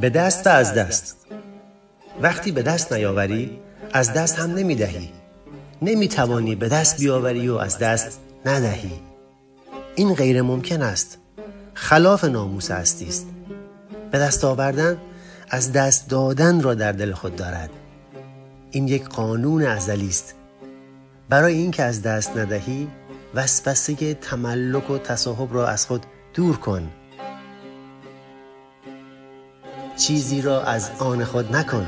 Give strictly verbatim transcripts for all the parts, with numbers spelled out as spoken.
به دست از دست. وقتی به دست نیاوری از دست هم نمیدهی. نمیتوانی به دست بیاوری و از دست ندهی. این غیر ممکن است. خلاف ناموس هستی است. به دست آوردن از دست دادن را در دل خود دارد. این یک قانون ازلی است. برای این که از دست ندهی وسوسه تملک و تصاحب را از خود دور کن. چیزی را از آن خود نکن.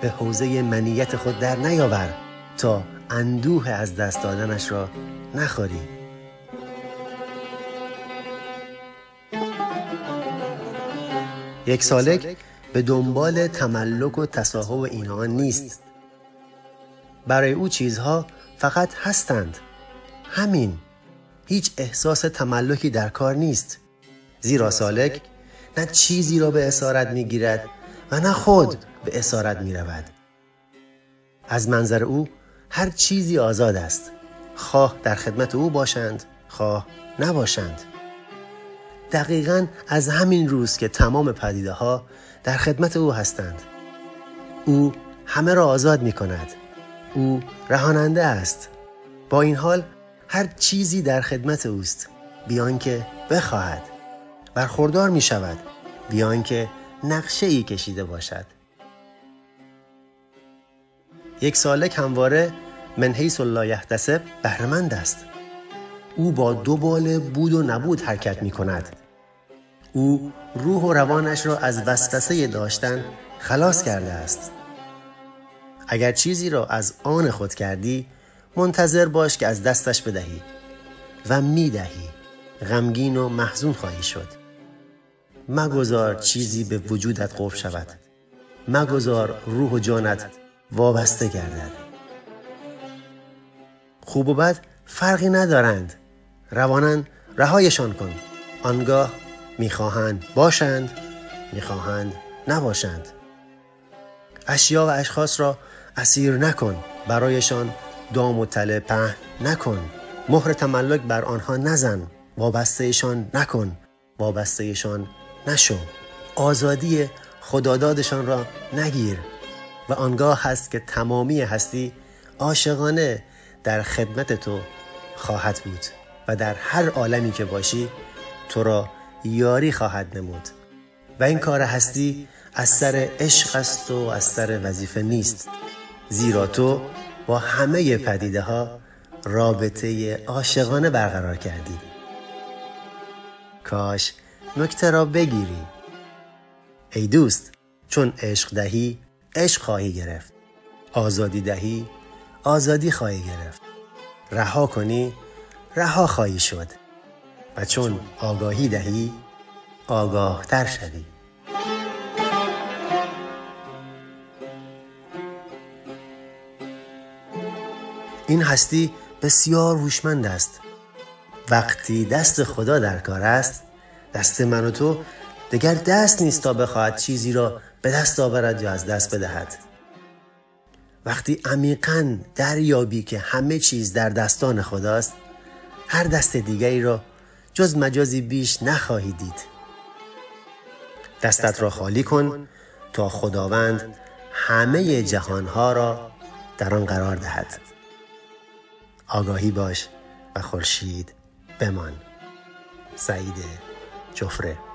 به حوزه منیت خود در نیاور تا اندوه از دست دادنش را نخوری. یک سالک به دنبال تملک و تصاحب اینها نیست. برای او چیزها فقط هستند. همین. هیچ احساس تملکی در کار نیست. زیرا سالک نه چیزی را به اسارت میگیرد و نه خود به اسارت میرود. از منظر او هر چیزی آزاد است. خواه در خدمت او باشند، خواه نباشند. دقیقاً از همین روز که تمام پدیده ها در خدمت او هستند. او همه را آزاد می کند. او رهاننده است. با این حال هر چیزی در خدمت اوست، بیان که بخواهد. برخوردار می شود، بیان که نقشه ای کشیده باشد. یک سالک همواره من حیث لا یحتسب بهرمند است. او با دو باله بود و نبود حرکت می کند. او روح و روانش را از وسوسه داشتن خلاص کرده است. اگر چیزی را از آن خود کردی، منتظر باش که از دستش بدهی و میدهی. غمگین و محزون خواهی شد. مگذار چیزی به وجودت قفل شود. مگذار روح و جانت وابسته گردد. خوب و بد فرقی ندارند. روانن رهایشان کن. آنگاه میخواهند باشند، میخواهند نباشند. اشیا و اشخاص را اسیر نکن. برایشان دام و تله پهن نکن. مهر تملک بر آنها نزن. وابسته‌شان نکن. وابسته‌شان نشو. آزادی خدادادشان را نگیر. و آنگاه هست که تمامی هستی عاشقانه در خدمت تو خواهد بود و در هر عالمی که باشی تو را یاری خواهد نمود. و این کار هستی از سر عشق است و از سر وظیفه نیست. زیرا تو با همه پدیده ها رابطه عاشقانه برقرار کردی. کاش نکته را بگیری. ای دوست، چون عشق دهی عشق خواهی گرفت. آزادی دهی آزادی خواهی گرفت. رها کنی رها خواهی شد. و چون آگاهی دهی آگاه تر شدی. این هستی بسیار هوشمند است. وقتی دست خدا در کار است، دست من و تو دیگر دست نیست تا بخواهد چیزی را به دست آورد یا از دست بدهد. وقتی عمیقاً دریابی که همه چیز در دستان خداست، هر دست دیگری را جز مجازی بیش نخواهی دید. دستت را خالی کن تا خداوند همه جهانها را در آن قرار دهد. آگاهی باش و خورشید بمان. سعید جفره.